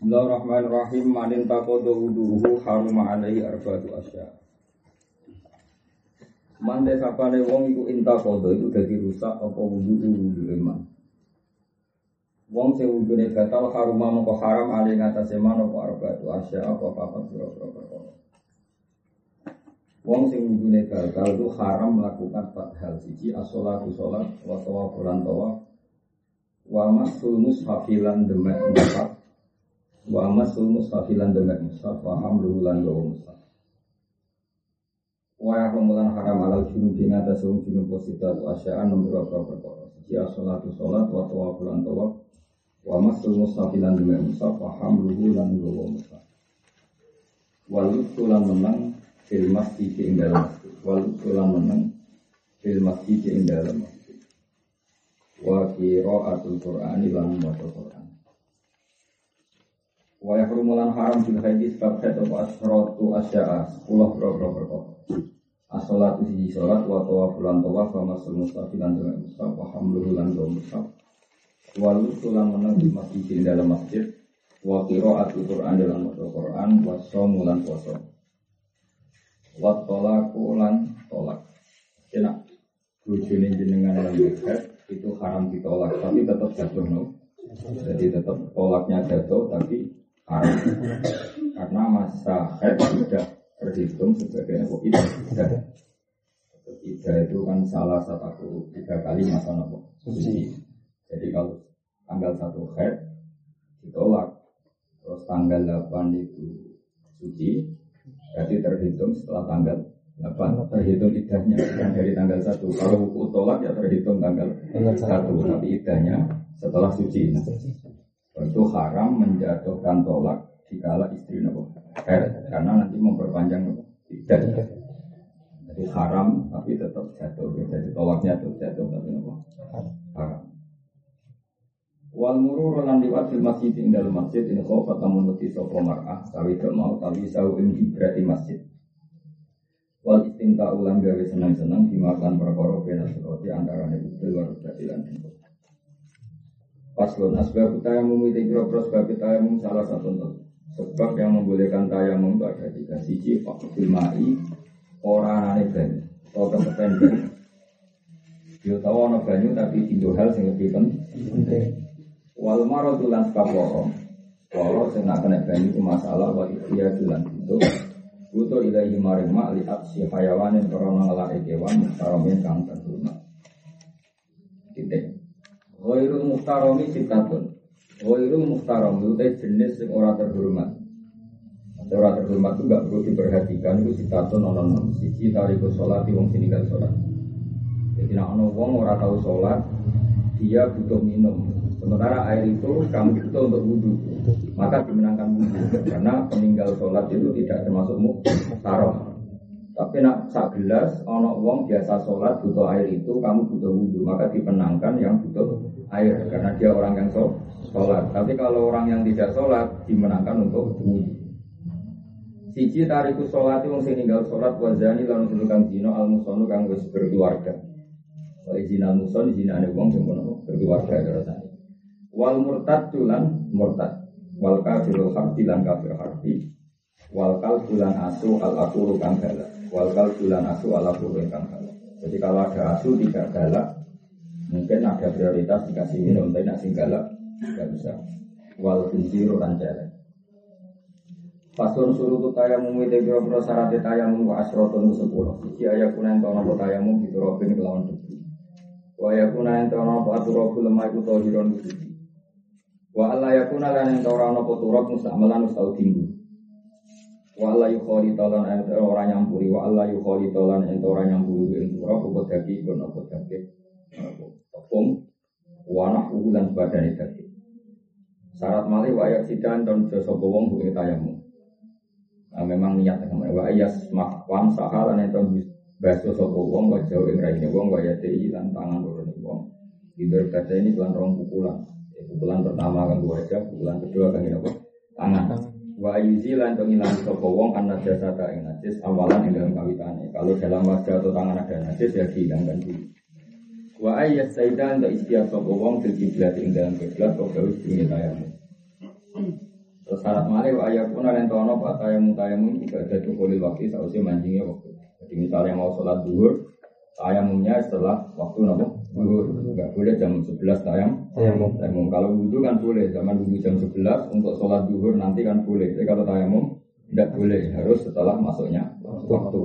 Bismillahirrahmanirrahim. Manin taqodo wuduhu haruma alaihi arba'atu asya. Mande sapane wong iku intaqodo iku dadi rusak apa wuduhu iman. Wong sing wudune batal haruma moko haram alaihi atase manapa arba'atu asya apa papat pira-pira. Wong sing wudune batal itu haram melakukan empat hal siji as-sholatu sholat wa tawaful tawaf wa masul mushafilan demek mushaf wa masul mushafilan demek mushaf wa hamluhu lan gawa mushaf wa yahumulan haram alal junubi ngatas wong junub positat wa asya'an nomor berapa-berapa siji as-sholatu sholat wa tawaful tawaf wa masul mushafilan demek mushaf wa hamluhu lan gawa mushaf walutulan menang film masjid yang dalam masjid, walau tulang menang film masjid yang dalam masjid. Wakiro atul Quran ilang motor Quran. Wajah rumulan haram bil hadis sebab satu asrotu asyaas pulah berapa. Asolat uji solat, watawaf bulan tawaf, famasul mustafilan dengan mustaf, wahamlu bulan dua mustaf. Walau tulang menang film masjid yang dalam masjid. Wakiro atul Quran dalam motor Quran, wasom bulan wasom. Wat tolak ulan tolak. Enak. Bojone jenengan lan dekat itu haram ditolak, tapi tetap jatuh no. Jadi tetap tolaknya jatuh tapi haram. Karena masa haid sudah terhitung sebagai apa itu. Iddah itu kan salah satu 3 kali masa nopo suci. Jadi kalau tanggal 1 haid ditolak, terus tanggal 8 itu suci. Jadi terhitung setelah tanggal 8, terhitung iddahnya bukan dari tanggal 1. Kalau hukum tolak ya terhitung tanggal 1, tapi iddahnya setelah suci. Itu haram menjatuhkan tolak dikala istri nopo karena nanti memperpanjang iddah. Jadi haram tapi tetap jatuh. Jadi tolaknya tetap jatuh tapi nopo haram. Wal murur lan liwat fil masjid ing dalem masjid in khawfa tamunati sapa mar'ah sawi gak mau tawi sawin ibrati masjid. Wal istimta ulang gawe senang-senang dimakan perkara bena seroti antarane idul war beratilan. Paslon asbab tayamum iki kira-kira sebab tayamum salah satu sebab yang membolehkan tayamum pada 3 siji faqil ma'i ora ana banyu ora kepen banyu. Yo tawa ana banyu tapi tindo hal sing lebih penting. Wal maradu lan kaporo, kalau senang kena banyu masalah wal ikhya tulan itu, butuh ilahi marima lihat si hayawan yang korona ngelari kewan muktaromin kang terguna. Titik. Hoirul muktaromi sitatun. Hoirul muktarom itu jenis yang orang terhormat. Orang terhormat itu enggak perlu diperhatikan itu sitatun non sisi tariku sholat wong sininggal sholat. Jadi nak wong orang tahu sholat dia butuh minum. Sementara air itu kamu butuh untuk wudu, maka dimenangkan wudu karena peninggal sholat itu tidak termasuk muktarom. Tapi nak sak gelas, onok wong biasa sholat butuh air itu kamu butuh wudu, maka dimenangkan yang butuh air karena dia orang yang sholat. Tapi kalau orang yang tidak sholat dimenangkan untuk wudu. Siji tariku sholat wong sing ninggal sholat wazani lan sing kang zina al musonu kang wis berkeluarga. Wa zina muson zina ane wong sing berkeluarga terus. Wal murtad tulan murtad, wal kafirul harti lan kafir harti, wal kal tulan asu al akulu kang galak, wal kal tulan asu al akulu kang galak. Jadi kalau ada asu tidak galak, mungkin ada prioritas dikasih minum, tapi nak sing galak tidak bisa. Wal khinziru ranjale. Pasun suruh tayamum itu biro-biro syarat tayamum wa asrotun 10. Siji ayakuna entono tayamum diturobin kelawan debu. Wa ayakuna entono aturobul lemah iku tahiron suci. Wa alla yakuna lan ora ana poturok musta'malan musta'udin. Wa alla yukhali talan an ora nyampuri wa alla yukhali talan an ora nyampuri ora kobodaki kono kobodake. Hukum warah ulan badane dadi. Syarat male wa ayat sidan don sapa wong kuwi tayamu. Ah memang niat sama wa ayas maqwam sahalan enton baso sapa wong wae jauh ing raine wong wae tei lan tangan lorone wong. Didur kata ini bulan rong pukulan. Pukulan pertama akan wajah, pukulan kedua akan apa? Tangan. Wa ayuzi lan pengilang sapa wong ana jasa ta ing najis awalan ing dalam kawitane. Kalau dalam wajah atau tangan ada najis ya dihilangkan dulu. Wa ayat saidan ta istiqamah sapa wong fil qiblat ing dalam qiblat kok harus dinyatakan. Terus syarat malih ayakun alentono atayamu tayamu ibadah duhulil wakti sausnya mancingnya waktu. Jadi misalnya mau sholat duhur, tayamumnya setelah waktu nabok duhur. Enggak boleh jam 11 tayamum. Tayamum kalau wudhu kan boleh, zaman wudhu jam 11 untuk sholat duhur nanti kan boleh. Tapi kalau tayamum tidak boleh, harus setelah masuknya waktu.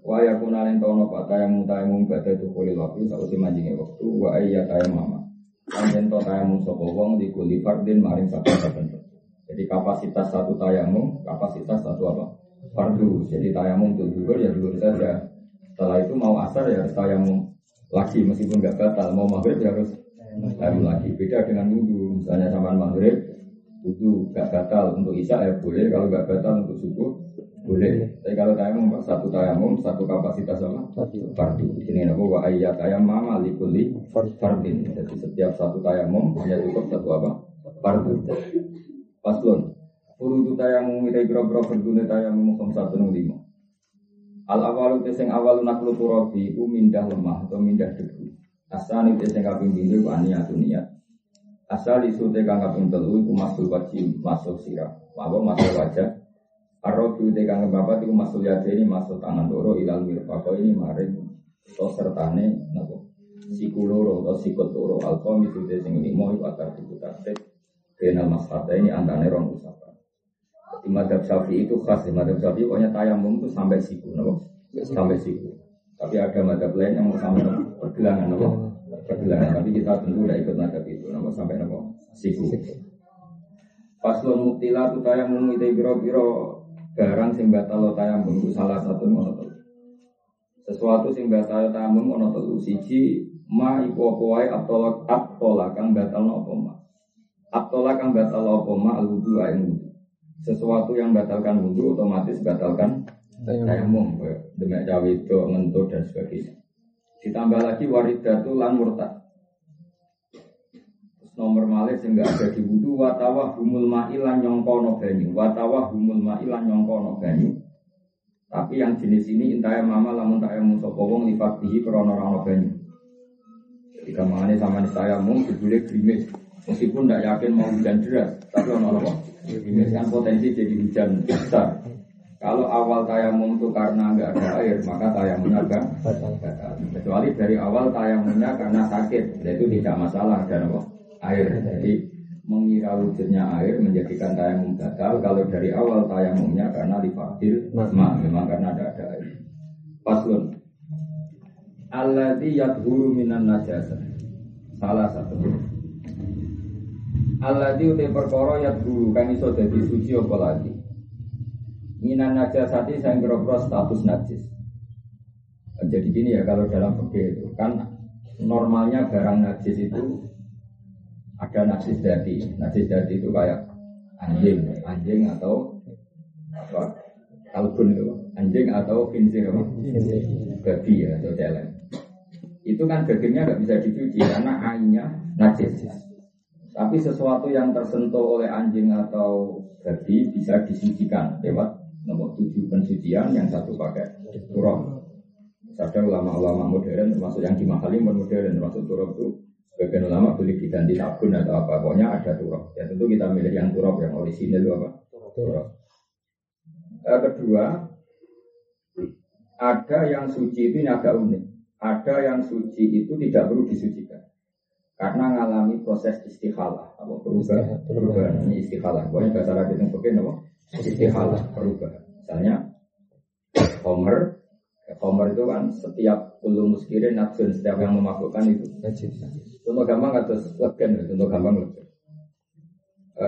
Wa yakun alentono atayamu tayamu ibadah duhulil wakti sausnya mancingnya waktu. Wa ayat tayamama Anjento tayamum sopowong dikuli fardin maring saban-saban. Jadi kapasitas satu tayamum, kapasitas satu apa? Fardu. Jadi tayamum itu duhur ya duhur saja. Setelah itu mau asar ya harus tayamum lagi meskipun enggak batal. Mau maghrib ya harus tayamum lagi. Beda dengan wudu. Misalnya sama maghrib, wudu enggak batal untuk isya ya boleh. Kalau enggak batal untuk subuh boleh. Tapi kalau tayamum satu tayamum, satu kapasitas sama fardu. Ini apa? Wa ayat tayamama likuli fardin. Jadi setiap satu tayamum hanya cukup satu apa? Fardu. Paslon. Furudu tayamum ila ibra-ibra fardune tayamum khamsatun lima. Al-awalu teseng awalu naklu turabi ku mindah lemah atau mindah debu. Asani teseng kaping bindu ku aniyatun niat. Asal isute kang kaping telu ku masuk wajib masuk sirah. Apa masuk wajah? Arroju dekang bapak itu masuk yade ini masuk tangan loro ilal mirfaqo ini maring to sertane napa siku loro to sikut loro alqami sude sing limo iku atar diputatik benal masfata ini antane rong usapan. Di mazhab Syafi'i itu khas, di mazhab Syafi'i pokoknya tayamum itu sampai siku napa sampai siku. Tapi ada mazhab lain yang sampai pergelangan napa pergelangan tapi kita tentu tidak ikut mazhab itu napa sampai napa siku. Paslon mutila tu tayamum ite biro-biro barang sing batal tayamum salah satu ono telu. Sesuatu sing batal tayamum ono telu siji ma iku apa wae atolak kang batal apa ma. Atolak kang batal apa ma wudu ae. Sesuatu yang batalkan wudu otomatis batalkan tayamum. Demek cawe itu ngentur dan sebagainya. Ditambah lagi waridatu lan murtad. Nomor malih sing enggak ada di wudu watawah humul ma'ilan nyongkono banyu watawah humul ma'ilan nyongkono banyu tapi yang jenis ini intaya mama lamun tayamu sapa wong lifatihi krana ora ana banyu iki kamane samane tayamu dibule grimis meskipun ndak yakin mau hujan deras tapi ono apa grimis kan potensi jadi hujan besar kalau awal tayamum itu karena enggak ada air maka tayamumnya enggak batal kecuali dari awal tayamumnya karena sakit itu tidak masalah dan apa air, jadi mengira wujudnya air menjadikan tayamum batal. Kalau dari awal tayamumnya karena dipakai ma, memang karena ada air. Paslon. Alladzi yadhuru minan najasa. Salah satu. Alladzi uti perkara yadhuru kang iso dadi suci apa lagi. Minan najasati sing kira-kira status najis. Jadi gini ya kalau dalam fikih itu kan normalnya barang najis itu ada najis dati itu kayak anjing atau apa kalbun itu anjing atau khinzir babi ya atau celeng itu kan dagingnya nggak bisa dicuci karena ainnya najis tapi sesuatu yang tersentuh oleh anjing atau babi bisa disucikan lewat nomor 7 pensucian yang satu pakai turab ada ulama-ulama modern termasuk yang dimahali modern termasuk turab itu bagian ulama boleh diganti sabun atau apa pokoknya ada turab ya tentu kita milih yang turab yang orisinil itu apa turab kedua ada yang suci itu agak unik ada yang suci itu tidak perlu disucikan karena mengalami proses istikhalah apa perubahan ini istikhalah pokoknya bahasa Arab itu bagian apa istikhalah perubahan misalnya Homer itu kan setiap ulum muskirin nafsun setiap yang memabukkan itu contoh gampang kados legend contoh gampang legend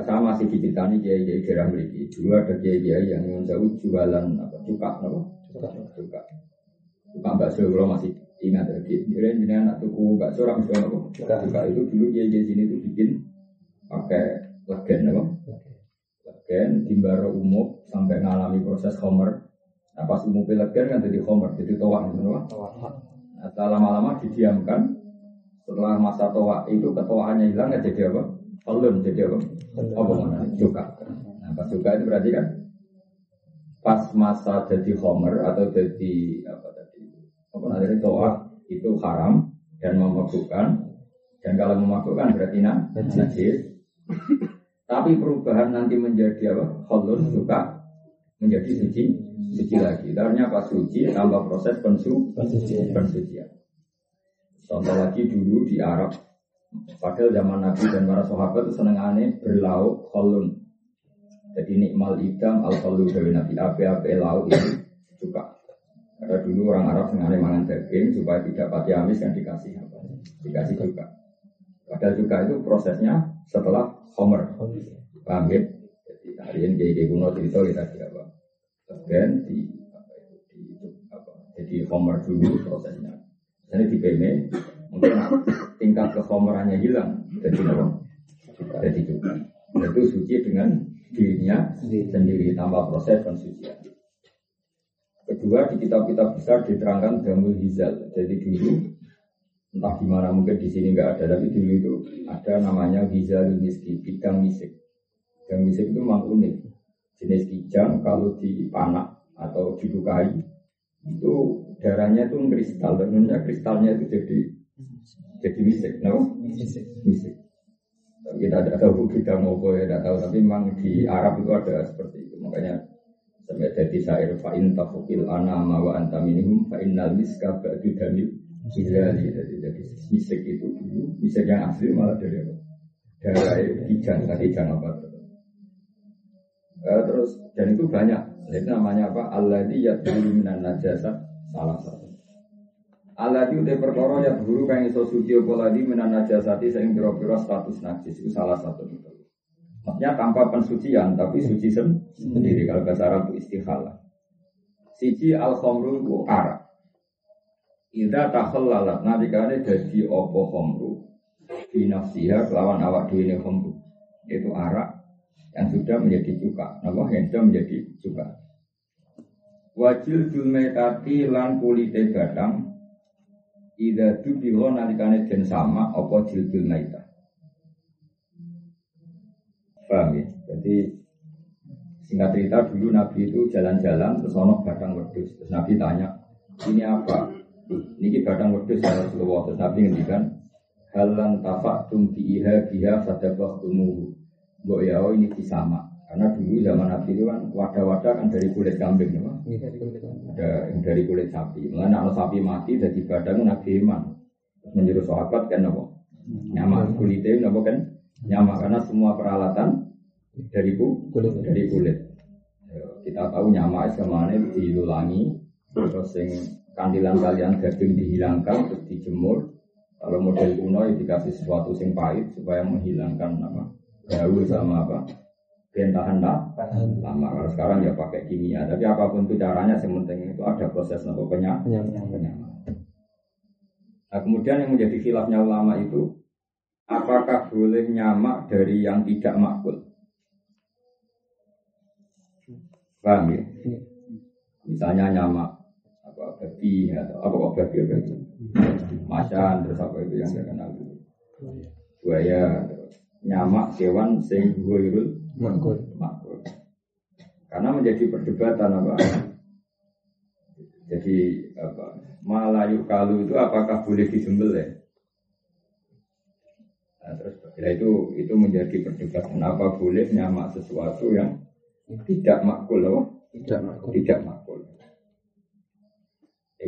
sama masih diceritani kiai-kiai daerah mriki dulu ada kiai-kiai yang jauh jualan apa cukak bakso kalau masih ingat lagi jenengan nak tuku bakso ora mesti ono cukak itu dulu kiai-kiai sini itu bikin pakai legend timbaro umum sampai ngalami proses homer. Nah, pas umum pelagian kan jadi homer, jadi toa gitu kan? Atau lama-lama didiamkan. Setelah masa toa itu ketuaannya hilang, nggak jadi apa? Alun jadi apa? Mana? Juga. Nah, pas juga itu berarti kan pas masa jadi homer atau jadi apa tadi? Jadi toa itu haram dan memabukkan. Dan kalau memabukkan berarti najis. Tapi perubahan nanti menjadi apa? Kholun suka menjadi suci, suci lagi. Karena apa? Suci tambah proses pensucian. Contoh lagi dulu di Arab, padahal zaman Nabi dan para sahabat itu senengane berlauk kholun. Jadi nikmal idam al-kholun dari Nabi api lauk itu suka. Karena dulu orang Arab senengane mangan daging supaya tidak pati amis yang dikasih apa? Dikasih juga. Padahal juga itu prosesnya setelah Homer, paham ya? Jadi harian gaya kuno cerita kita tidak paham. Kemudian jadi Homer dulu prosesnya. Jadi di PM mungkin tingkat kehomerannya hilang, jadi juga. Itu suci dengan dirinya sendiri tanpa proses pensucian. Kedua di kitab-kitab besar diterangkan Damul Hizal. Jadi dulu entah di mana mungkin di sini enggak ada, tapi dulu itu ada namanya Hizalul Miski, bidang misik. Bidang misik itu memang unik. Jenis kijang kalau dipanak atau dilukai itu darahnya itu kristal, bentuknya kristalnya itu jadi misik, no? Misik. Tapi kita tidak tahu bidang apa ya, tidak tahu. Tapi memang di Arab itu ada seperti itu. Makanya sampai jadi syair fa'in tafukil anama wa antaminihum fa'innal miska ba'du damil. Jadi misik itu dulu misik yang asli malah dari apa? Dari kijang apa? Terus dan itu banyak. Jadi namanya apa? Alladhi yadhuru minan najasa salah satu. Alladhi udah perkara yadhuru kang iso suci apa ladhi minan najasati sing pira-pira status najis itu salah satu. Maksudnya tanpa pensucian tapi suci sendiri kalau bahasa Arab itu istikhalah. Siji al-khamru ku arak. Ida takhallalat nalikane dadi apa khamru binafsiha lawan awak dhewe ne khamru itu arak yang sudah menjadi cuka napa yang sudah menjadi cuka wajil julmaitati lan kulite batang ida dubiro nalikane den sama apa jildul maitah paham ya? Jadi singkat cerita dulu Nabi itu jalan-jalan terus ono batang wedhus terus Nabi tanya ini apa? Niki batang wedhus ya Rasulullah terus Nabi ngendikan halan tafa'tum biha fadabahtumu mbok ya ini disama karena dulu zaman Nabi itu kan wadah-wadah kan dari kulit kambing apa dari kulit sapi mengana sapi mati jadi badannya Nabi iman menyuruh sahabat kan apa nyama kulite napa kan nyama karena semua peralatan dari kulit kita tahu nyama samane dilulangi terus sing kandilan kalian gading dihilangkan terus dijemur. Kalau model kuno ya dikasih sesuatu yang pahit supaya menghilangkan apa bau sama apa bentahan lama. Kalau sekarang ya pakai kimia. Tapi apapun itu caranya, yang penting itu ada proses untuk penyamaran. Nah kemudian yang menjadi khilafnya ulama itu apakah boleh nyamak dari yang tidak makbul? Paham ya? Misalnya nyamak babi atau apa kok babi macan terus apa itu yang saya kenal buaya nyamak kewan sing huirul makul karena menjadi perdebatan apa jadi apa malayu kalu itu apakah boleh disembelih nah, terus bila itu menjadi perdebatan apa boleh nyamak sesuatu yang tidak makul loh tidak makul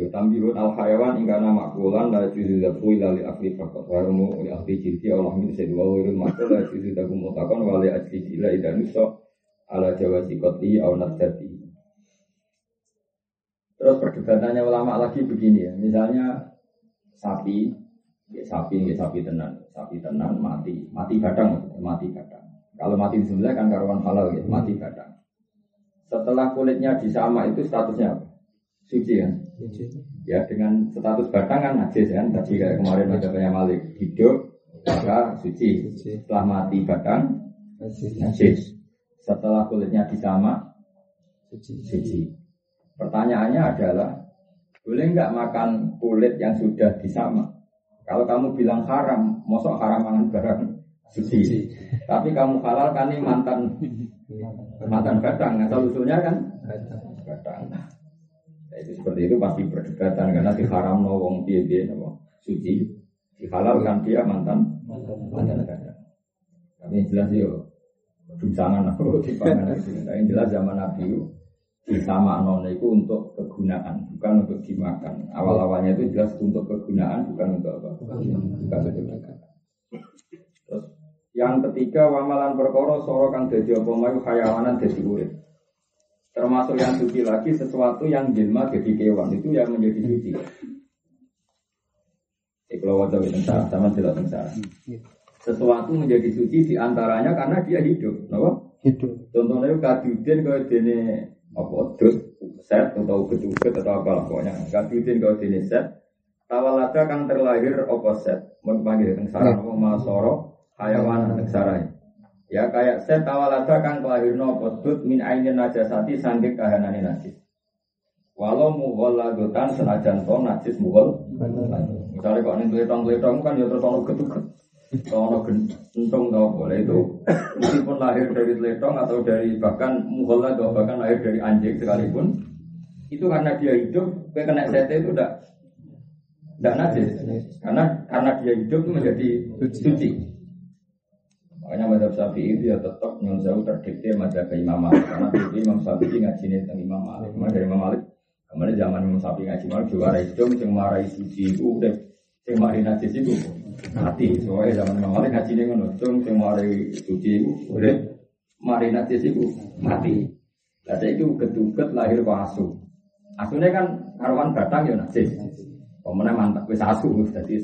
Tambiru al-hayawan hingga nama kulan dari sisi dapui lali akli fakot warmu oleh akli cilti Allah min sedua wirun makul dari sisi dapu mutakon wali akli sila idanusok ala jawa sikoti awnas jati. Terus perdebatannya ulama lagi begini ya, misalnya sapi tenan mati kadang. Kalau mati disembelih kan karuan halal ya, mati kadang. Setelah kulitnya disama itu statusnya apa? Suci ya. Ya dengan status batang kan najis kan tadi kayak kemarin ada banyak malik hidup maka suci. Setelah mati batang najis. Setelah kulitnya disama suci. Pertanyaannya adalah boleh nggak makan kulit yang sudah disama? Kalau kamu bilang haram, mosok haram makan barang suci. Tapi kamu halal kan ini mantan batang asal usulnya kan batang. Itu seperti itu pasti perdebatan karena si haram no wong piye no suci dihalalkan dia mantan. Tapi yang jelas yo Bujangan aku dipangan. Yang jelas zaman Nabi disamakno itu untuk kegunaan, bukan untuk dimakan. Awal-awalnya itu jelas untuk kegunaan, bukan untuk apa? Bukan untuk dimakan. Terus yang ketiga, wamalan perkara soro kang dadi apa mayu hayawanan dadi urip. Termasuk yang suci lagi sesuatu yang jelma dadi kewan itu yang menjadi suci. Kalau wajah tentara, sama jelas tentara. Sesuatu menjadi suci diantaranya karena dia hidup, no? Hidup. Contohnya kaduden kalau dene apa dus, set atau ketuket atau apalah pokoknya. Kaduden kalau dene set, tawalada kang terlahir apa set, memanggil tentara apa masoro, hayawan tentara. Ya kayak set tawalada kang terlahirno apa dus min ainin najasati sandik kahanane najis. Walau mughal lagutan senajan to najis mughal. Misalnya kalau ini tuletong-tuletong kan ya terus ada getuket. Kalau ada gentung tau boleh itu. Meskipun lahir dari tuletong atau dari bahkan mughal atau bahkan lahir dari anjing sekalipun. Itu karena dia hidup, kue kena sete itu tidak najis. Karena dia hidup itu menjadi suci. Makanya mazhab Syafi'i itu ya tetap yang jauh terdikte mazhab Imam Malik. Karena itu Imam Syafi'i ngajinya tentang Imam Malik. Karena dari Imam Malik kemarin zaman Imam Syafi'i ngaji Malik diwarai dong, yang marai suci itu udah, yang marai najis itu mati. Soalnya zaman Imam Malik ngajinya ngonotong, yang marai suci itu udah, marai najis itu mati. Lalu itu geduket lahir palsu. Asunya kan karuan batang ya najis. Pemenang mantap wis asu wis dadi.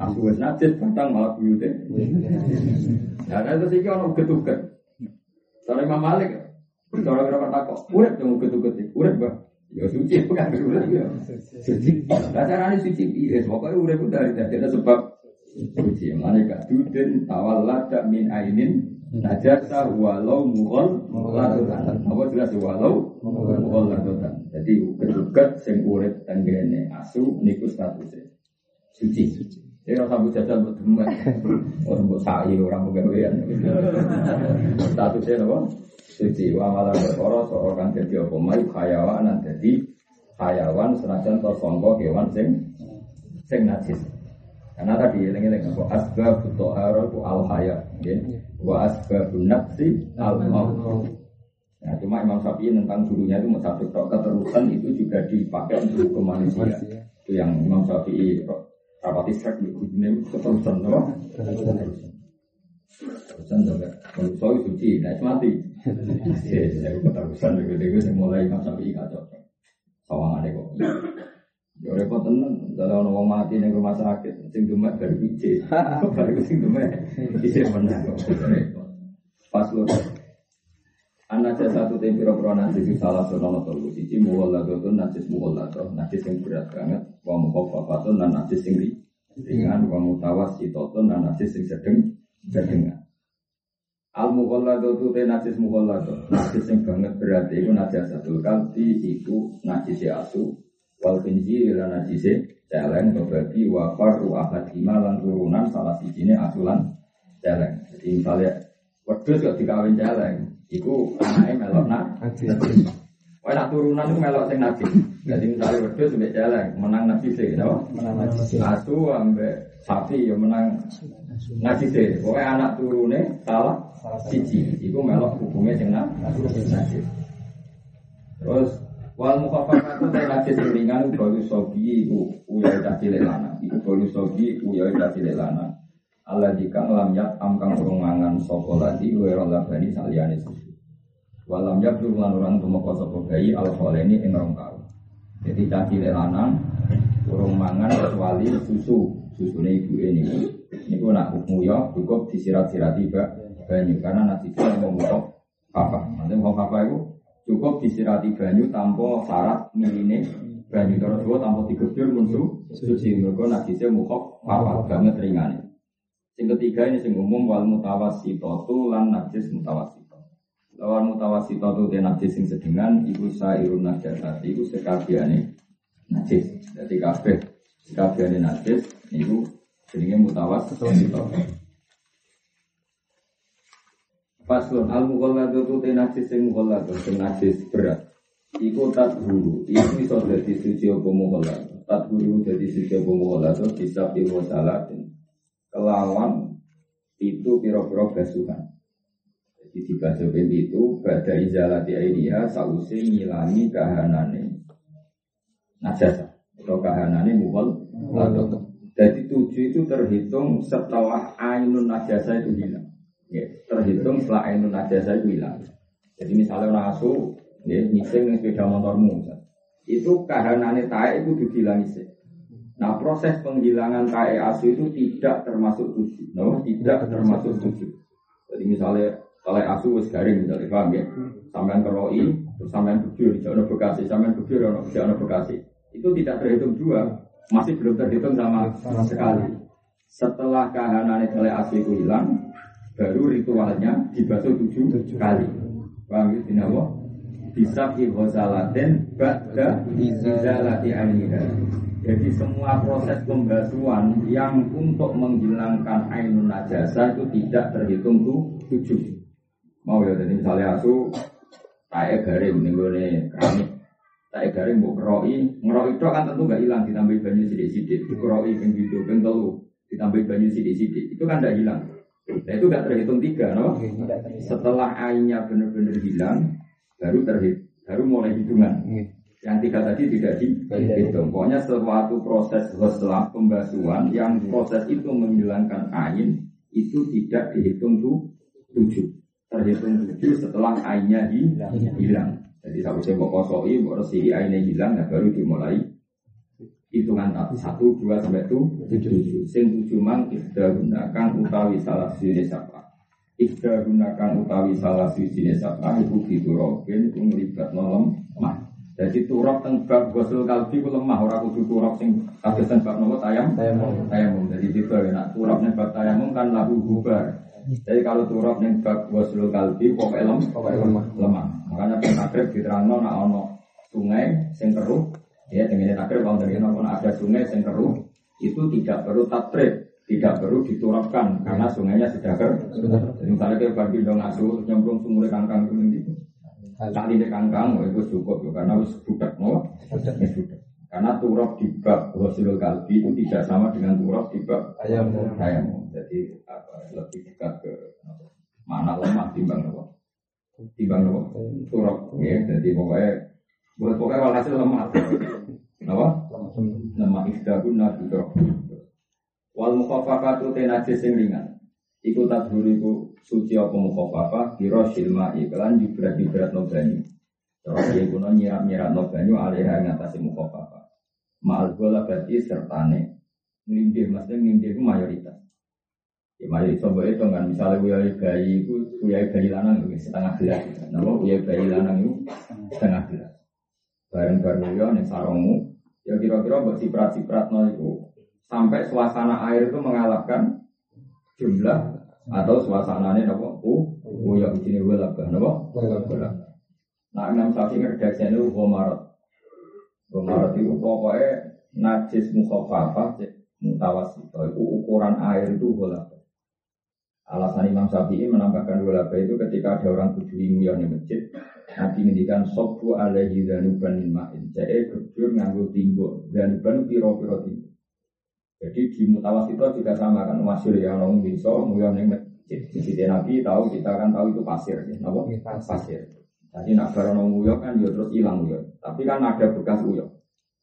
Asu wis najis batang malah buyute. Ya ana terus iki ono geduket. Soale Imam Malik cara kira takok, urip yo geduket iki. Urip, Pak. Ya suci bukan urip ya. Suci. Lah carane suci piye? Pokoke urip dari dadene sebab suci. Malik kaduden tawallada min ainin najasa walau mughal mughallatan. Apa jelas walau mughallatan. Jadi geduket sing urip tanggane asu niku statuse suci. Jadi orang sambut jajal buat demak, orang buat sa'i, orang pegawaian. Statusnya apa? Suci. Wamalan berkoros, orang jadi apa? Mayu hayawan, jadi hayawan senajan tersongkok hewan sing najis. Karena tadi lengi-lengi wa asbab to'arul al hayat, wa asbabun nafsi al maut. Nah, cuma Imam Syafi'i tentang gurunya itu satu keterusan itu juga dipakai untuk kemanusiaan. Itu yang Imam Syafi'i rapati sek di kuning keterusan doang. Keterusan doang. Kalau soal suci, naik mati. Jadi keterusan begitu saya mulai sampai ikat cok. Sawangan deh kok. Yo repot tenan. Kalau orang mati di rumah sakit, sing demek dari biji. Kalau sing demek, biji menang. Pas lu. Anak saya satu tempiro peronan sisi salah seorang atau sisi muallah itu najis muallah atau najis yang berat banget, wamu kofa itu najis yang ringan, wamu tawas itu najis yang sedang. Al muallah itu najis muallah itu najis yang banget berat, itu najis satu kali itu najis asu, wal finji dan najis celeng berbagi wafar ruahat lima dan turunan salah sisinya asulan celeng. Jadi misalnya wedus kalau dikawin celeng. Iku anaknya melok najis. Kalau nak turunan itu melok sing najis. Jadi misalnya wedus sampai jalan menang najis sih, tau? Menang najis. Asu sampai sapi yang menang najis sih. Pokoknya anak turunnya salah siji. Iku melok hukumnya sing najis. Terus wal mukafafat itu najis ringan. Baru sobi iku uyai dasi lelana. Iku baru sobi uyai dasi lelana. Allah dikang lam yat amkang perungangan sokoladi weral labani salianis. Walam yat lulan orang tumoko sokogai alkoholeni engrongkau. Jadi caci lelana urung mangan kecuali susune ibu ini. Ini pun aku muyo cukup disirat-sirat tiba banyu karena nanti kita mau ngomong apa? Nanti mau apa itu cukup disirati banyu tanpa syarat miline banyu terus gua tanpa digejur muncul suci mergo najise mukok apa banget ringane. Sing ketiga ini sing umum wal mutawasitatu lan najis mutawasito. Wal mutawasitatu den najis sing sedengan iku sairun najasati iku sekabehane najis. Dadi kabeh sekabehane najis niku jenenge mutawasito. Pasun al mughallatu den najis sing mughallatu sing najis berat. Iku tadhuru iku iso dadi suci apa mughallatu. Tadhuru dadi suci apa mughallatu bisa piro salatin. Kelawan itu piro-piro basuhan. Jadi bahasa Bali itu pada izalati ainiha sausi ngilangi kahanane najasa atau kahanane muhol. Jadi tujuh itu terhitung setelah ainun najasa itu hilang. Terhitung setelah ainun najasa itu hilang. Jadi misalnya orang asu ngising yang sepeda motormu itu kahanane tae itu dihilangi sih. Nah proses penghilangan tae asu itu tidak termasuk tujuh. No, tidak termasuk tujuh. Jadi misalnya oleh asu wis garing misalnya, paham ya? Sampean keroi, terus sampean bujur, jauh Bekasi, sampean bujur, jauh Bekasi. Itu tidak terhitung dua, masih belum terhitung sama sekali. Setelah kahanane oleh asu itu hilang, baru ritualnya dibasuh 7 kali. Paham ya? Dinawa bisa ihozalaten ba'da izalati anida. Jadi semua proses pembasuhan yang untuk menghilangkan ainun najasa itu tidak terhitung 7. Mau ya, jadi misalnya asu tae garing nenggone keramik, tae garing mau keroi, ngeroi itu kan tentu nggak hilang, ditambahi banyu sidik-sidik, dikeroi, penghidup, pengtelu, ditambahi banyu sidik-sidik, itu kan nggak hilang. Nah itu nggak terhitung 3, no? Setelah ainnya benar-benar hilang, baru mulai hitungan. Yang 3 tadi tidak dihitung. Pokoknya suatu proses setelah pembasuhan yang proses itu menghilangkan ain itu tidak dihitung 7. Terhitung 7 setelah ainnya hilang. Jadi sausnya mau kosoi, mau resi ainnya hilang, nah baru dimulai hitungan 1, 2 sampai 7. Sing 7 mang ifda gunakan utawi salah siji sapa. Ifda gunakan utawi salah siji sapa iku diturokin ku nglibat nolong mah. Jadi turok teng bab gosel kalbi ku lemah ora kudu turok sing kagesan bab nopo tayamum. Jadi dibare nak turokne bab tayamum kan lahu gubar. Jadi kalau turap yang bak waslul kalbi, pokoknya lemah. Makanya penakrib diterangkan ada sungai yang keruh. Ya, dengan penakrib kalau ada sungai yang keruh, itu tidak perlu tatrib, tidak perlu diturapkan karena sungainya sudah keruh. Jadi misalnya kita berbidang asuh, nyembrung sungai kangkang itu kali ini kangkang, itu cukup karena itu budak karena turap di bak waslul kalbi itu tidak sama dengan turap di bak ayam. Jadi lebih dekat ke mana lemah timbang lemah turap ya. Jadi pokoknya walhasil lemah apa lemah istaguna turap wal mukhafafatu tenajis sing ringan iku tadhuriku suci apa mukhafafah birosil ma'i kelan jibrat-jibrat no banyu terus dikuno nyiram-nyiram no banyu alihah ngatasi mukhafafah ma'al gola berarti sertane nglindih maksudnya nglindih mayoritas. Mari coba itu kan misalnya uyai bayi lanang setengah gelas, nama uyai bayi lanang itu setengah gelas. Bareng-bareng uyai yang sarongmu, ya kira-kira buat ciprat-ciprat no itu sampai suasana air itu mengalahkan jumlah atau suasananya nama uyai begini belakang, nama belakang. Nah enam saksi ngerjakan itu homarot itu pokoknya najis mukhafafah mutawasito itu ukuran air itu belakang. Alasan Imam Syafi'i menambahkan walaba itu ketika ada orang kudu ingin di masjid nanti ngendikan sobu alaihi zanuban min ma'in jae kudur nganggo timbo zanuban piro-piro timbo. Jadi di mutawasito juga sama kan masyhur ya wong bisa mulya ning masjid. Jadi Nabi tahu kita kan tahu itu pasir ya, napa? Pasir. Jadi nak barono mulya kan yo terus ilang mulya. Tapi kan ada bekas mulya.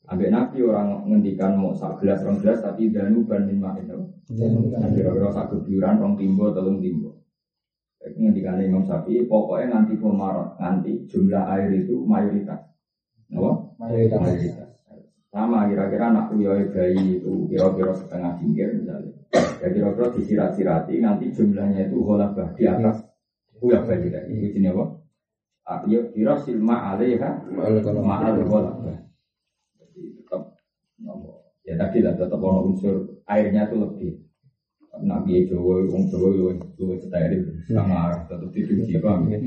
Ambek Nabi orang ngendikan mau sak gelas rong gelas tapi zanuban min ma'in. Kira-kira satu biuran, orang timbo, telung timbo. Ngendikane Imam Syafi'i, pokoknya nanti komarot, nanti jumlah air itu mayoritas. Apa? Mayoritas. Sama kira-kira anak uyai bayi itu kira-kira setengah jingkir misalnya. Ya kira-kira disirat-sirati, nanti jumlahnya itu holabah di atas uyai bayi tadi. Itu jenis apa? Ayo kira silma alaiha ma'al holabah. Jadi tetap ya tadi lah tetap ada unsur airnya itu lebih Nabi Jawa, orang Jawa itu setahir sama arah tetap diduji paham ya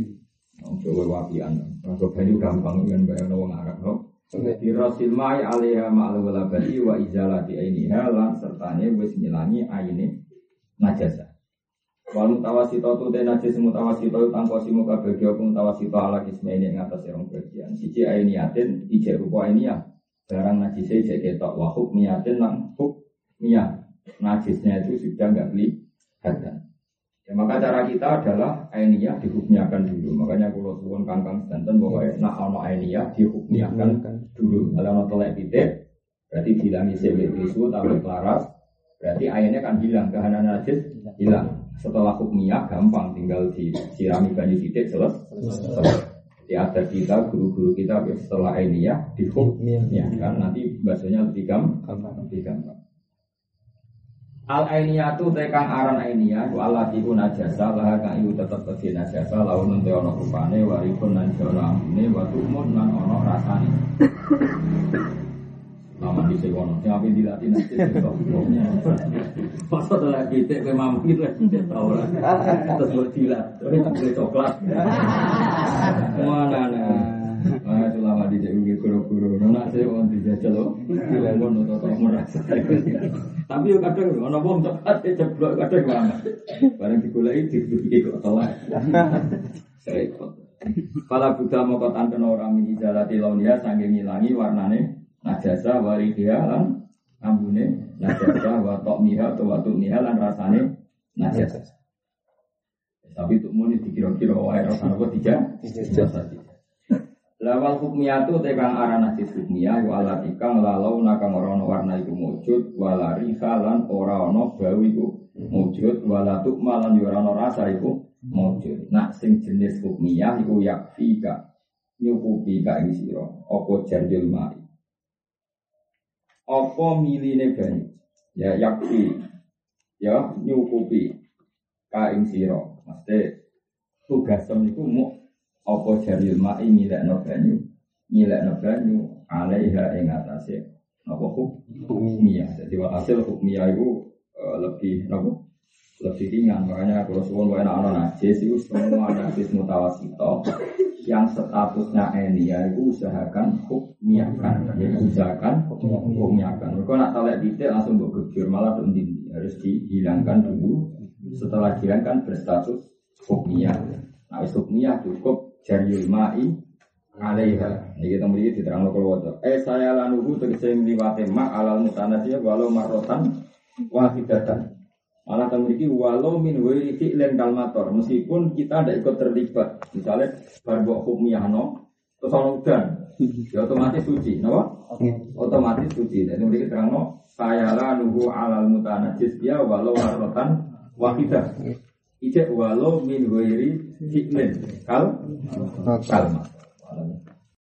orang Jawa wakian rasa banyu gampang dengan banyak orang Arab no Birasilmai alaiha ma'alwalabadi wa izalati ainiha lan sertanya wis nyilangi aini najasa walau tawasito tu tenajis mutawasito tangkosimu kabegiokum tawasito ala kismaini yang atas orang bagian siji ainiatin ijek rupa ainiah barang najisnya ijek ketok wahuk miyatin lang huk miyah najisnya itu sudah enggak kelihatan. Ya Ya, maka cara kita adalah ainiyah dihukmiakan dulu. Makanya kalau suwon kangkang sedanten bahwa nak ana ainiyah dihukmiakan dulu. Kalau ana telek titik berarti hilang isi tisu tambah laras. Berarti ainnya kan hilang, kahanan najis hilang. Setelah hukmiyah gampang tinggal disirami banyu titik selesai. Jadi ada kita, guru-guru kita setelah ainiyah dihukmiyah kan nanti bahasanya lebih gampang. Al-ainiyah itu tekang aran ainiyah Allah diku najasa, lahakang iu tetap tadi najasa lau nanti ono rupane, waripun nan jola amune, watumun nan ono rasane. Lama di sekolah, siapa yang dilatih nanti sebelumnya pas itu lagi, saya mampir lagi, saya tahu lah terus buat dilat, boleh coklat mana-mana. Nah, selama di jauh guru-guru, nak saya orang dijajal loh, dilawan atau tak merasa. Tapi kadang orang bom cepat, cepat kadang mana. Barang digulai, digulai kok telat. Saya ikut. Kalau Buddha mau kau tanten orang ini jalan tilau dia, sanggih ngilangi warnane, najasa waridia lan ambune, najasa watok miha atau watuk miha lan rasane najasa. Tapi untuk moni dikira-kira air rasane apa tidak? Lawal hukmiyah itu tekang arah najis hukmiyah walat ikang lalau nakang orang warna itu mujud walari halan orang bau itu mujud walatuk malan orang rasa itu mujud. Nak sing jenis hukmiyah itu yakfika nyukupi kain siro opo jarjul mari opo miline banyu ya yakfi ya nyukupi kain siro mesti tugasem itu mu apa jaril ma'i ngilakno banyu alaiha ing atase apa hukmiyah. Jadi hasil hukmiyah itu lebih lebih ringan. Makanya kalau suwon ana najis itu semua najis mutawasito yang statusnya enia itu usahakan hukmiyahkan. Jadi usahakan hukmiyahkan. Kalau nak talek titik langsung mbok gejur malah ndindi harus dihilangkan dulu. Setelah dihilangkan berstatus hukmiyah. Nah hukmiyah cukup Jariul ma'i alaiha. Ini kita melihat di terang lokal wadah. Saya lanuhu terkesan liwate ma'alal mutanasiyah walau marrotan wahidatan. Malah kita memiliki walau min wiri fi'len kalmator. Meskipun kita tidak ikut terlibat. Misalnya barbuk hukmiyah no terus orang udan ya otomatis suci no? Otomatis suci. Jadi memiliki terang no saya lanuhu alal mutanasiyah walau marrotan wahidah. Ijek walau min wiri fi'len kalmator.